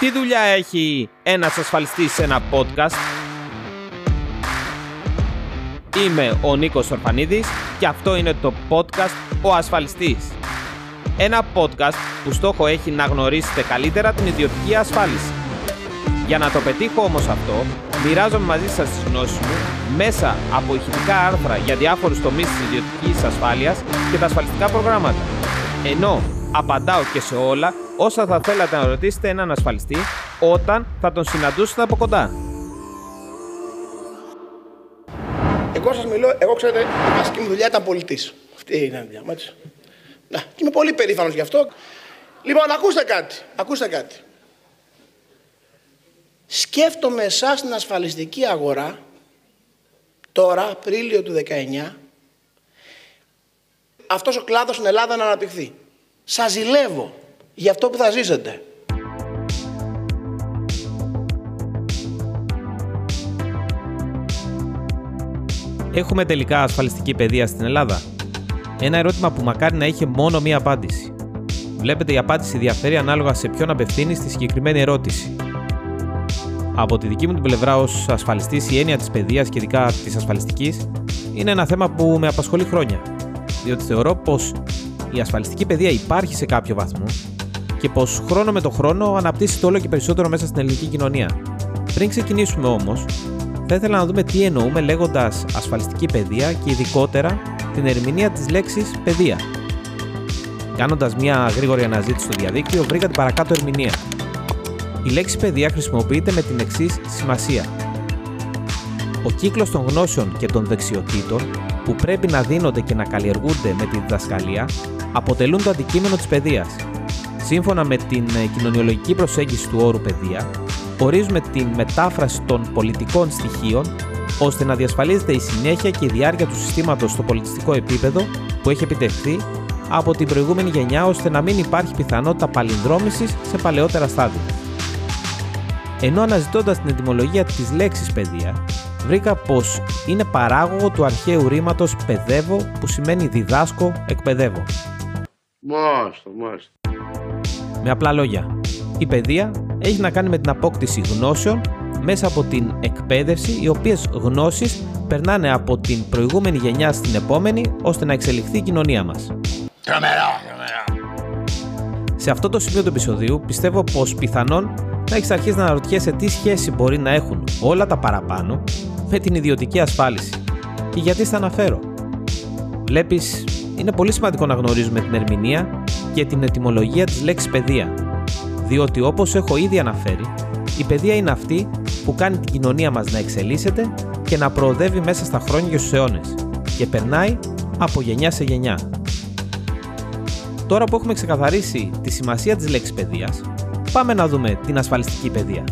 Τι δουλειά έχει ένας ασφαλιστής σε ένα podcast? Είμαι ο Νίκος Ορφανίδης και αυτό είναι το podcast Ο Ασφαλιστής. Ένα podcast που στόχο έχει να γνωρίσετε καλύτερα την ιδιωτική ασφάλιση. Για να το πετύχω όμως αυτό, μοιράζομαι μαζί σας τις γνώσεις μου μέσα από ηχητικά άρθρα για διάφορους τομείς της ιδιωτικής ασφάλειας και τα ασφαλιστικά προγράμματα. Ενώ απαντάω και σε όλα όσα θα θέλατε να ρωτήσετε έναν ασφαλιστή όταν θα τον συναντούσετε από κοντά. Εγώ σας μιλώ, ξέρετε, η βασική μου δουλειά ήταν πολιτής. Αυτή είναι η δουλειά μου, έτσι. Να, και είμαι πολύ περήφανος γι' αυτό. Λοιπόν, ακούστε κάτι. Σκέφτομαι εσάς στην ασφαλιστική αγορά, τώρα, Απρίλιο του 19, αυτός ο κλάδος στην Ελλάδα να αναπτυχθεί. Σας ζηλεύω για αυτό που θα ζήσετε. Έχουμε τελικά ασφαλιστική παιδεία στην Ελλάδα? Ένα ερώτημα που μακάρι να είχε μόνο μία απάντηση. Βλέπετε, η απάντηση διαφέρει ανάλογα σε ποιον απευθύνει στη συγκεκριμένη ερώτηση. Από τη δική μου την πλευρά ως ασφαλιστής, η έννοια της παιδείας και ειδικά της ασφαλιστικής είναι ένα θέμα που με απασχολεί χρόνια, διότι θεωρώ πως η ασφαλιστική παιδεία υπάρχει σε κάποιο βαθμό και πως χρόνο με το χρόνο αναπτύσσεται όλο και περισσότερο μέσα στην ελληνική κοινωνία. Πριν ξεκινήσουμε όμως, θα ήθελα να δούμε τι εννοούμε λέγοντας ασφαλιστική παιδεία και ειδικότερα την ερμηνεία της λέξης παιδεία. Κάνοντας μια γρήγορη αναζήτηση στο διαδίκτυο, βρήκα την παρακάτω ερμηνεία. Η λέξη παιδεία χρησιμοποιείται με την εξής σημασία. Ο κύκλος των γνώσεων και των δεξιοτήτων που πρέπει να δίνονται και να καλλιεργούνται με τη διδασκαλία αποτελούν το αντικείμενο της παιδείας. Σύμφωνα με την κοινωνιολογική προσέγγιση του όρου παιδεία, ορίζουμε την μετάφραση των πολιτικών στοιχείων ώστε να διασφαλίζεται η συνέχεια και η διάρκεια του συστήματος στο πολιτιστικό επίπεδο που έχει επιτευχθεί από την προηγούμενη γενιά ώστε να μην υπάρχει πιθανότητα παλινδρόμησης σε παλαιότερα στάδια. Ενώ αναζητώντας την ετυμολογία της λέξης παιδεία, βρήκα πως είναι παράγωγο του αρχαίου ρήματος παιδεύω που σημαίνει διδάσκω, εκπαιδεύω. Μάλιστα. Με απλά λόγια, η παιδεία έχει να κάνει με την απόκτηση γνώσεων μέσα από την εκπαίδευση, οι οποίες γνώσεις περνάνε από την προηγούμενη γενιά στην επόμενη ώστε να εξελιχθεί η κοινωνία μας. Τρομερά. Σε αυτό το σημείο του επεισοδίου πιστεύω πως πιθανόν να έχεις αρχίσει να αναρωτιέσαι τι σχέση μπορεί να έχουν όλα τα παραπάνω με την ιδιωτική ασφάλιση. Και γιατί στα αναφέρω. Βλέπεις, είναι πολύ σημαντικό να γνωρίζουμε την ερμηνεία και την ετυμολογία της λέξης παιδεία. Διότι όπως έχω ήδη αναφέρει, η παιδεία είναι αυτή που κάνει την κοινωνία μας να εξελίσσεται και να προοδεύει μέσα στα χρόνια και στους αιώνες και περνάει από γενιά σε γενιά. Τώρα που έχουμε ξεκαθαρίσει τη σημασία της λέξης παιδείας, πάμε να δούμε την ασφαλιστική παιδεία.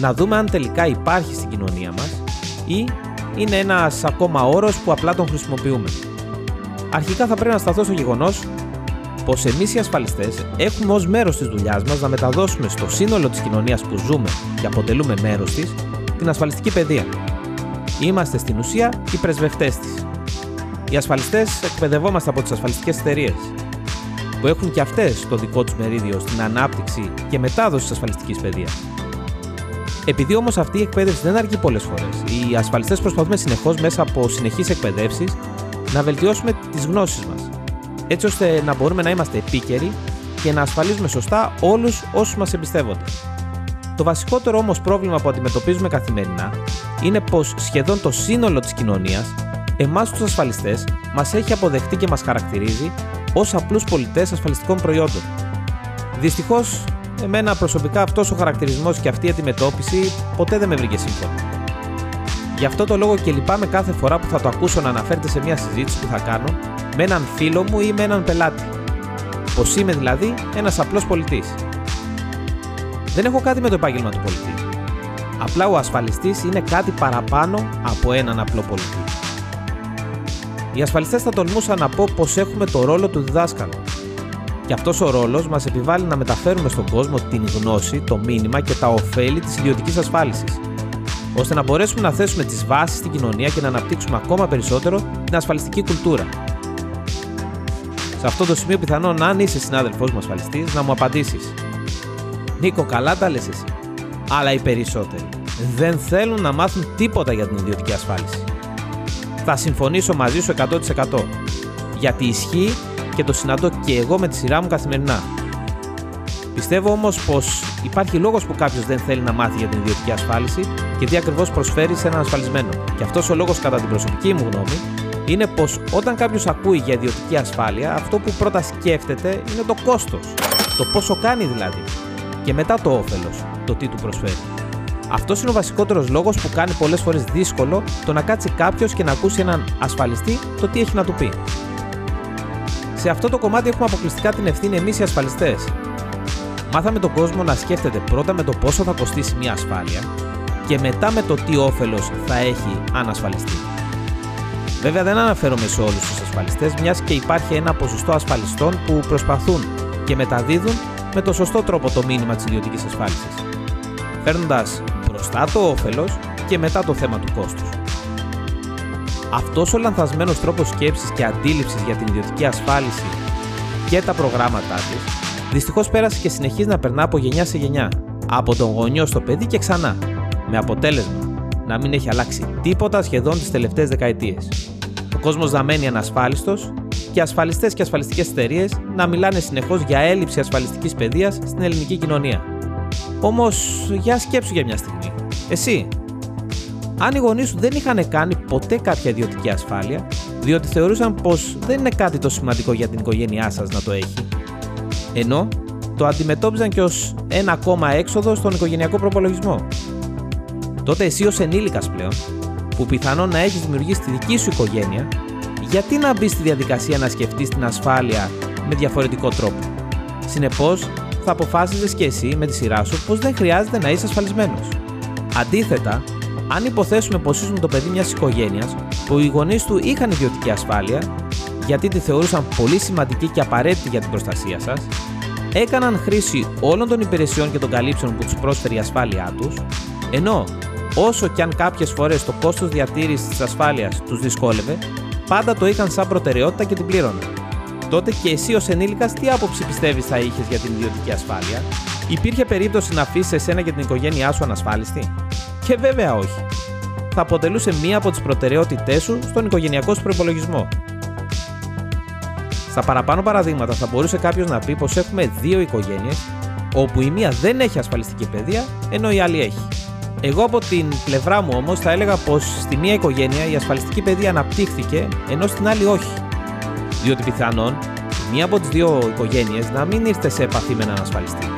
Να δούμε αν τελικά υπάρχει στην κοινωνία μας ή είναι ένας ακόμα όρος που απλά τον χρησιμοποιούμε. Αρχικά θα πρέπει να σταθώ στο γεγονός πως εμείς οι ασφαλιστές έχουμε ως μέρος της δουλειάς μας να μεταδώσουμε στο σύνολο της κοινωνίας που ζούμε και αποτελούμε μέρος της την ασφαλιστική παιδεία. Είμαστε στην ουσία οι πρεσβευτές της. Οι ασφαλιστές εκπαιδευόμαστε από τις ασφαλιστικές εταιρείες, που έχουν και αυτές το δικό τους μερίδιο στην ανάπτυξη και μετάδοση της ασφαλιστικής παιδείας. Επειδή όμως αυτή η εκπαίδευση δεν αρκεί πολλές φορές, οι ασφαλιστές προσπαθούμε συνεχώς μέσα από συνεχείς εκπαιδεύσεις να βελτιώσουμε τις γνώσεις μας, έτσι ώστε να μπορούμε να είμαστε επίκαιροι και να ασφαλίζουμε σωστά όλους όσους μας εμπιστεύονται. Το βασικότερο όμως πρόβλημα που αντιμετωπίζουμε καθημερινά είναι πως σχεδόν το σύνολο της κοινωνίας, εμάς τους ασφαλιστές, μας έχει αποδεχτεί και μας χαρακτηρίζει ως απλούς πολιτές ασφαλιστικών προϊόντων. Δυστυχώς, εμένα προσωπικά αυτός ο χαρακτηρισμός και αυτή η αντιμετώπιση ποτέ δεν με βρήκε σύμφωνο. Γι' αυτό το λόγο και λυπάμαι κάθε φορά που θα το ακούσω να αναφέρεται σε μια συζήτηση που θα κάνω με έναν φίλο μου ή με έναν πελάτη. Πως είμαι δηλαδή ένας απλός πολιτής. Δεν έχω κάτι με το επάγγελμα του πολιτή. Απλά ο ασφαλιστής είναι κάτι παραπάνω από έναν απλό πολιτή. Οι ασφαλιστές θα τολμούσαν να πω πως έχουμε το ρόλο του διδάσκαλου. Και αυτός ο ρόλος μας επιβάλλει να μεταφέρουμε στον κόσμο την γνώση, το μήνυμα και τα ωφέλη της ιδιωτικής ασφάλισης, ώστε να μπορέσουμε να θέσουμε τις βάσεις στην κοινωνία και να αναπτύξουμε ακόμα περισσότερο την ασφαλιστική κουλτούρα. Σε αυτό το σημείο, πιθανόν αν είσαι συνάδελφός μου ασφαλιστής, να μου απαντήσεις. Νίκο, καλά τα λες εσύ. Αλλά οι περισσότεροι δεν θέλουν να μάθουν τίποτα για την ιδιωτική ασφάλιση. Θα συμφωνήσω μαζί σου 100%. Γιατί ισχύει και το συναντώ και εγώ με τη σειρά μου καθημερινά. Πιστεύω όμως πως υπάρχει λόγος που κάποιος δεν θέλει να μάθει για την ιδιωτική ασφάλιση και τι ακριβώς προσφέρει σε έναν ασφαλισμένο. Και αυτός ο λόγος, κατά την προσωπική μου γνώμη, είναι πως όταν κάποιος ακούει για ιδιωτική ασφάλεια, αυτό που πρώτα σκέφτεται είναι το κόστος. Το πόσο κάνει δηλαδή. Και μετά το όφελος, το τι του προσφέρει. Αυτός είναι ο βασικότερος λόγος που κάνει πολλές φορές δύσκολο το να κάτσει κάποιος και να ακούσει έναν ασφαλιστή το τι έχει να του πει. Σε αυτό το κομμάτι έχουμε αποκλειστικά την ευθύνη εμείς οι ασφαλιστές. Μάθαμε τον κόσμο να σκέφτεται πρώτα με το πόσο θα κοστίσει μια ασφάλεια και μετά με το τι όφελος θα έχει αν ασφαλιστεί. Βέβαια, δεν αναφέρομαι σε όλους τους ασφαλιστές, μιας και υπάρχει ένα ποσοστό ασφαλιστών που προσπαθούν και μεταδίδουν με το σωστό τρόπο το μήνυμα της ιδιωτικής ασφάλισης, φέρνοντας μπροστά το όφελος και μετά το θέμα του κόστους. Αυτός ο λανθασμένος τρόπος σκέψης και αντίληψης για την ιδιωτική ασφάλιση και τα προγράμματά της, δυστυχώς πέρασε και συνεχίζει να περνά από γενιά σε γενιά, από τον γονιό στο παιδί και ξανά, με αποτέλεσμα να μην έχει αλλάξει τίποτα σχεδόν τις τελευταίες δεκαετίες. Ο κόσμος να μένει ανασφάλιστος και ασφαλιστές και ασφαλιστικές εταιρείες να μιλάνε συνεχώς για έλλειψη ασφαλιστικής παιδείας στην ελληνική κοινωνία. Όμως, για σκέψου για μια στιγμή. Εσύ, αν οι γονείς σου δεν είχαν κάνει ποτέ κάποια ιδιωτική ασφάλεια, διότι θεωρούσαν πως δεν είναι κάτι το σημαντικό για την οικογένειά σας να το έχει, ενώ το αντιμετώπιζαν και ως ένα ακόμα έξοδο στον οικογενειακό προπολογισμό. Τότε εσύ ως ενήλικας πλέον, που πιθανόν να έχεις δημιουργήσει τη δική σου οικογένεια, γιατί να μπεις στη διαδικασία να σκεφτείς την ασφάλεια με διαφορετικό τρόπο? Συνεπώς, θα αποφάσιζες και εσύ με τη σειρά σου πως δεν χρειάζεται να είσαι ασφαλισμένος. Αντίθετα, αν υποθέσουμε πως ήσουν το παιδί μιας οικογένειας που οι γονείς του είχαν ιδιωτική ασφάλεια, γιατί τη θεωρούσαν πολύ σημαντική και απαραίτητη για την προστασία σας, έκαναν χρήση όλων των υπηρεσιών και των καλύψεων που τους πρόσφερε η ασφάλειά τους, ενώ όσο κι αν κάποιες φορές το κόστος διατήρησης της ασφάλειας τους δυσκόλευε, πάντα το είχαν σαν προτεραιότητα και την πλήρωναν. Τότε και εσύ ως ενήλικας τι άποψη πιστεύεις θα είχες για την ιδιωτική ασφάλεια? Υπήρχε περίπτωση να αφήσεις εσένα και την οικογένειά σου ανασφάλιστη? Και βέβαια όχι. Θα αποτελούσε μία από τις προτεραιότητές σου στον οικογενειακό σου προϋπολογισμό. Στα παραπάνω παραδείγματα θα μπορούσε κάποιος να πει πως έχουμε δύο οικογένειες, όπου η μία δεν έχει ασφαλιστική παιδεία, ενώ η άλλη έχει. Εγώ από την πλευρά μου όμως θα έλεγα πως στη μία οικογένεια η ασφαλιστική παιδεία αναπτύχθηκε, ενώ στην άλλη όχι. Διότι πιθανόν μία από τις δύο οικογένειες να μην ήρθε σε επαφή με έναν ασφαλιστή.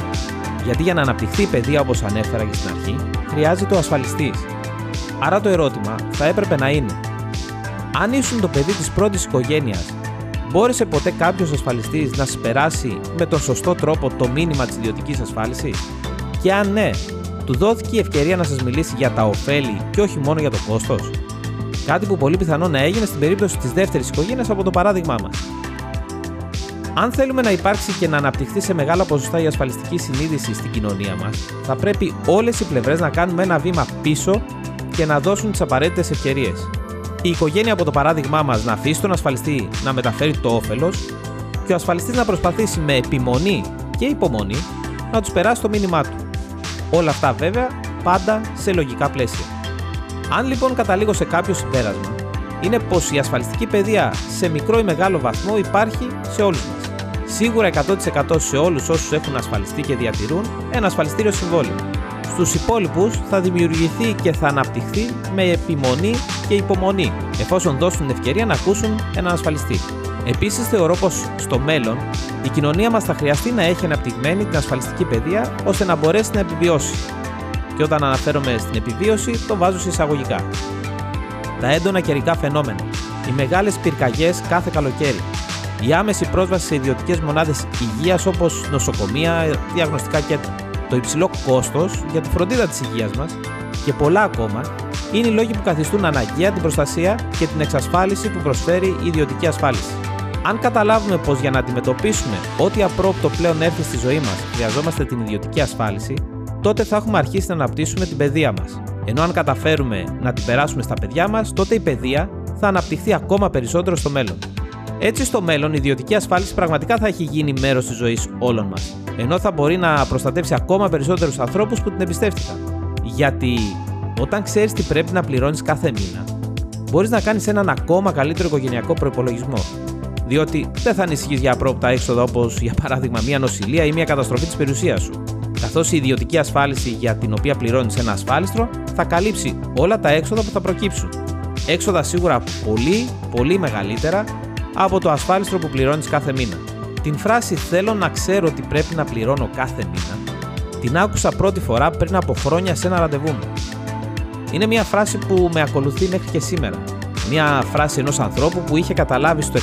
Γιατί για να αναπτυχθεί η παιδεία, όπως ανέφερα και στην αρχή, χρειάζεται ο ασφαλιστής. Άρα το ερώτημα θα έπρεπε να είναι: αν ήσουν το παιδί της πρώτης οικογένειας, μπόρεσε ποτέ κάποιος ασφαλιστής να περάσει με τον σωστό τρόπο το μήνυμα της ιδιωτικής ασφάλισης? Και αν ναι, του δόθηκε η ευκαιρία να σας μιλήσει για τα ωφέλη και όχι μόνο για το κόστος? Κάτι που πολύ πιθανό να έγινε στην περίπτωση της δεύτερης οικογένειας από το παράδειγμά μας. Αν θέλουμε να υπάρξει και να αναπτυχθεί σε μεγάλα ποσοστά η ασφαλιστική συνείδηση στην κοινωνία μας, θα πρέπει όλες οι πλευρές να κάνουμε ένα βήμα πίσω και να δώσουν τις απαραίτητες ευκαιρίες. Η οικογένεια από το παράδειγμά μας να αφήσει τον ασφαλιστή να μεταφέρει το όφελος και ο ασφαλιστής να προσπαθήσει με επιμονή και υπομονή να τους περάσει το μήνυμά του. Όλα αυτά βέβαια πάντα σε λογικά πλαίσια. Αν λοιπόν καταλήγω σε κάποιο συμπέρασμα, είναι πως η ασφαλιστική παιδεία σε μικρό ή μεγάλο βαθμό υπάρχει σε όλους μας. Σίγουρα 100% σε όλους όσους έχουν ασφαλιστεί και διατηρούν ένα ασφαλιστήριο συμβόλαιο. Στους υπόλοιπους θα δημιουργηθεί και θα αναπτυχθεί με επιμονή και υπομονή, εφόσον δώσουν ευκαιρία να ακούσουν έναν ασφαλιστή. Επίσης, θεωρώ πως στο μέλλον η κοινωνία μας θα χρειαστεί να έχει αναπτυγμένη την ασφαλιστική παιδεία ώστε να μπορέσει να επιβιώσει. Και όταν αναφέρομαι στην επιβίωση, το βάζω σε εισαγωγικά. Τα έντονα καιρικά φαινόμενα, οι μεγάλες πυρκαγιές κάθε καλοκαίρι, η άμεση πρόσβαση σε ιδιωτικές μονάδες υγείας όπως νοσοκομεία, διαγνωστικά κέντρα, το υψηλό κόστος για τη φροντίδα της υγείας μας και πολλά ακόμα είναι οι λόγοι που καθιστούν αναγκαία την προστασία και την εξασφάλιση που προσφέρει η ιδιωτική ασφάλιση. Αν καταλάβουμε πως για να αντιμετωπίσουμε ό,τι απρόοπτο πλέον έρθει στη ζωή μας χρειαζόμαστε την ιδιωτική ασφάλιση, τότε θα έχουμε αρχίσει να αναπτύσσουμε την παιδεία μας. Ενώ αν καταφέρουμε να την περάσουμε στα παιδιά μας, τότε η παιδεία θα αναπτυχθεί ακόμα περισσότερο στο μέλλον. Έτσι, στο μέλλον, η ιδιωτική ασφάλιση πραγματικά θα έχει γίνει μέρος της ζωής όλων μας. ενώ θα μπορεί να προστατεύσει ακόμα περισσότερους ανθρώπους που την εμπιστεύτηκαν. Γιατί όταν ξέρεις τι πρέπει να πληρώνεις κάθε μήνα, μπορείς να κάνεις έναν ακόμα καλύτερο οικογενειακό προϋπολογισμό. Διότι δεν θα ανησυχείς για απρόοπτα έξοδα όπως για παράδειγμα μια νοσηλεία ή μια καταστροφή της περιουσίας σου. Καθώς η ιδιωτική ασφάλιση για την οποία πληρώνεις ένα ασφάλιστρο θα καλύψει όλα τα έξοδα που θα προκύψουν. Έξοδα σίγουρα πολύ μεγαλύτερα από το ασφάλιστρο που πληρώνεις κάθε μήνα. Την φράση «θέλω να ξέρω ότι πρέπει να πληρώνω κάθε μήνα» την άκουσα πρώτη φορά πριν από χρόνια σε ένα ραντεβού μου. Είναι μια φράση που με ακολουθεί μέχρι και σήμερα. Μια φράση ενός ανθρώπου που είχε καταλάβει στο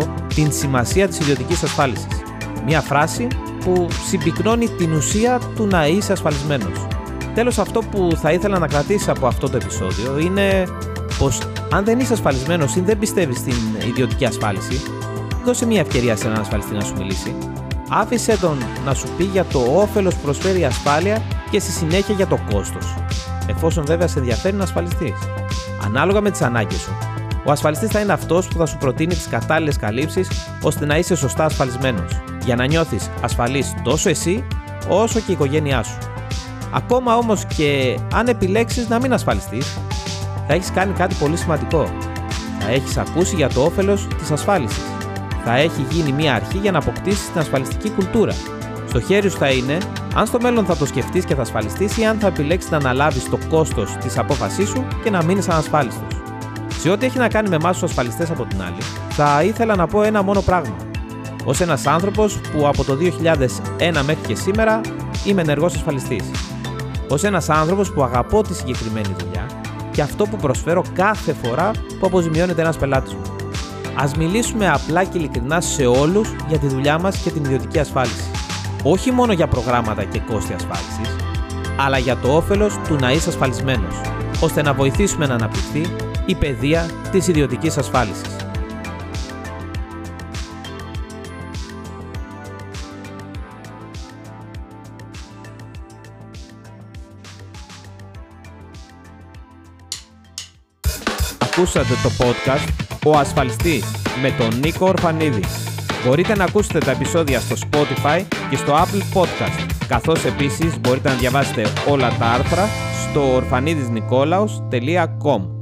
100% την σημασία της ιδιωτικής ασφάλισης. Μια φράση που συμπυκνώνει την ουσία του να είσαι ασφαλισμένος. Τέλος, αυτό που θα ήθελα να κρατήσεις από αυτό το επεισόδιο είναι πως αν δεν είσαι ασφαλισμένος ή δεν πιστεύεις στην ιδιωτική ασφάλιση, δώσε μια ευκαιρία σε έναν ασφαλιστή να σου μιλήσει. Άφησε τον να σου πει για το όφελος που προσφέρει η ασφάλεια και στη συνέχεια για το κόστος. Εφόσον βέβαια σε ενδιαφέρει να ασφαλιστείς. Ανάλογα με τις ανάγκες σου, ο ασφαλιστής θα είναι αυτός που θα σου προτείνει τις κατάλληλες καλύψεις ώστε να είσαι σωστά ασφαλισμένος, για να νιώθεις ασφαλής τόσο εσύ όσο και η οικογένειά σου. Ακόμα όμως και αν επιλέξεις να μην ασφαλιστείς, θα έχεις κάνει κάτι πολύ σημαντικό. Θα έχεις ακούσει για το όφελος της ασφάλισης. Θα έχει γίνει μια αρχή για να αποκτήσεις την ασφαλιστική κουλτούρα. Στο χέρι σου θα είναι αν στο μέλλον θα το σκεφτείς και θα ασφαλιστείς ή αν θα επιλέξεις να αναλάβεις το κόστος της απόφασής σου και να μείνεις ανασφάλιστος. Σε ό,τι έχει να κάνει με εμάς τους ασφαλιστές από την άλλη, θα ήθελα να πω ένα μόνο πράγμα. Ως ένας άνθρωπος που από το 2001 μέχρι και σήμερα είμαι ενεργός ασφαλιστής. Ως ένας άνθρωπος που αγαπώ τη συγκεκριμένη δουλειά και αυτό που προσφέρω κάθε φορά που αποζημιώνεται ένας πελάτης μου. Ας μιλήσουμε απλά και ειλικρινά σε όλους για τη δουλειά μας και την ιδιωτική ασφάλιση. Όχι μόνο για προγράμματα και κόστη ασφάλισης, αλλά για το όφελος του να είσαι ασφαλισμένος, ώστε να βοηθήσουμε να αναπτυχθεί η παιδεία της ιδιωτικής ασφάλισης. Ακούσατε το podcast «Ο Ασφαλιστής» με τον Νίκο Ορφανίδη. Μπορείτε να ακούσετε τα επεισόδια στο Spotify και στο Apple Podcast, καθώς επίσης μπορείτε να διαβάσετε όλα τα άρθρα στο orfanidisnikolaos.com.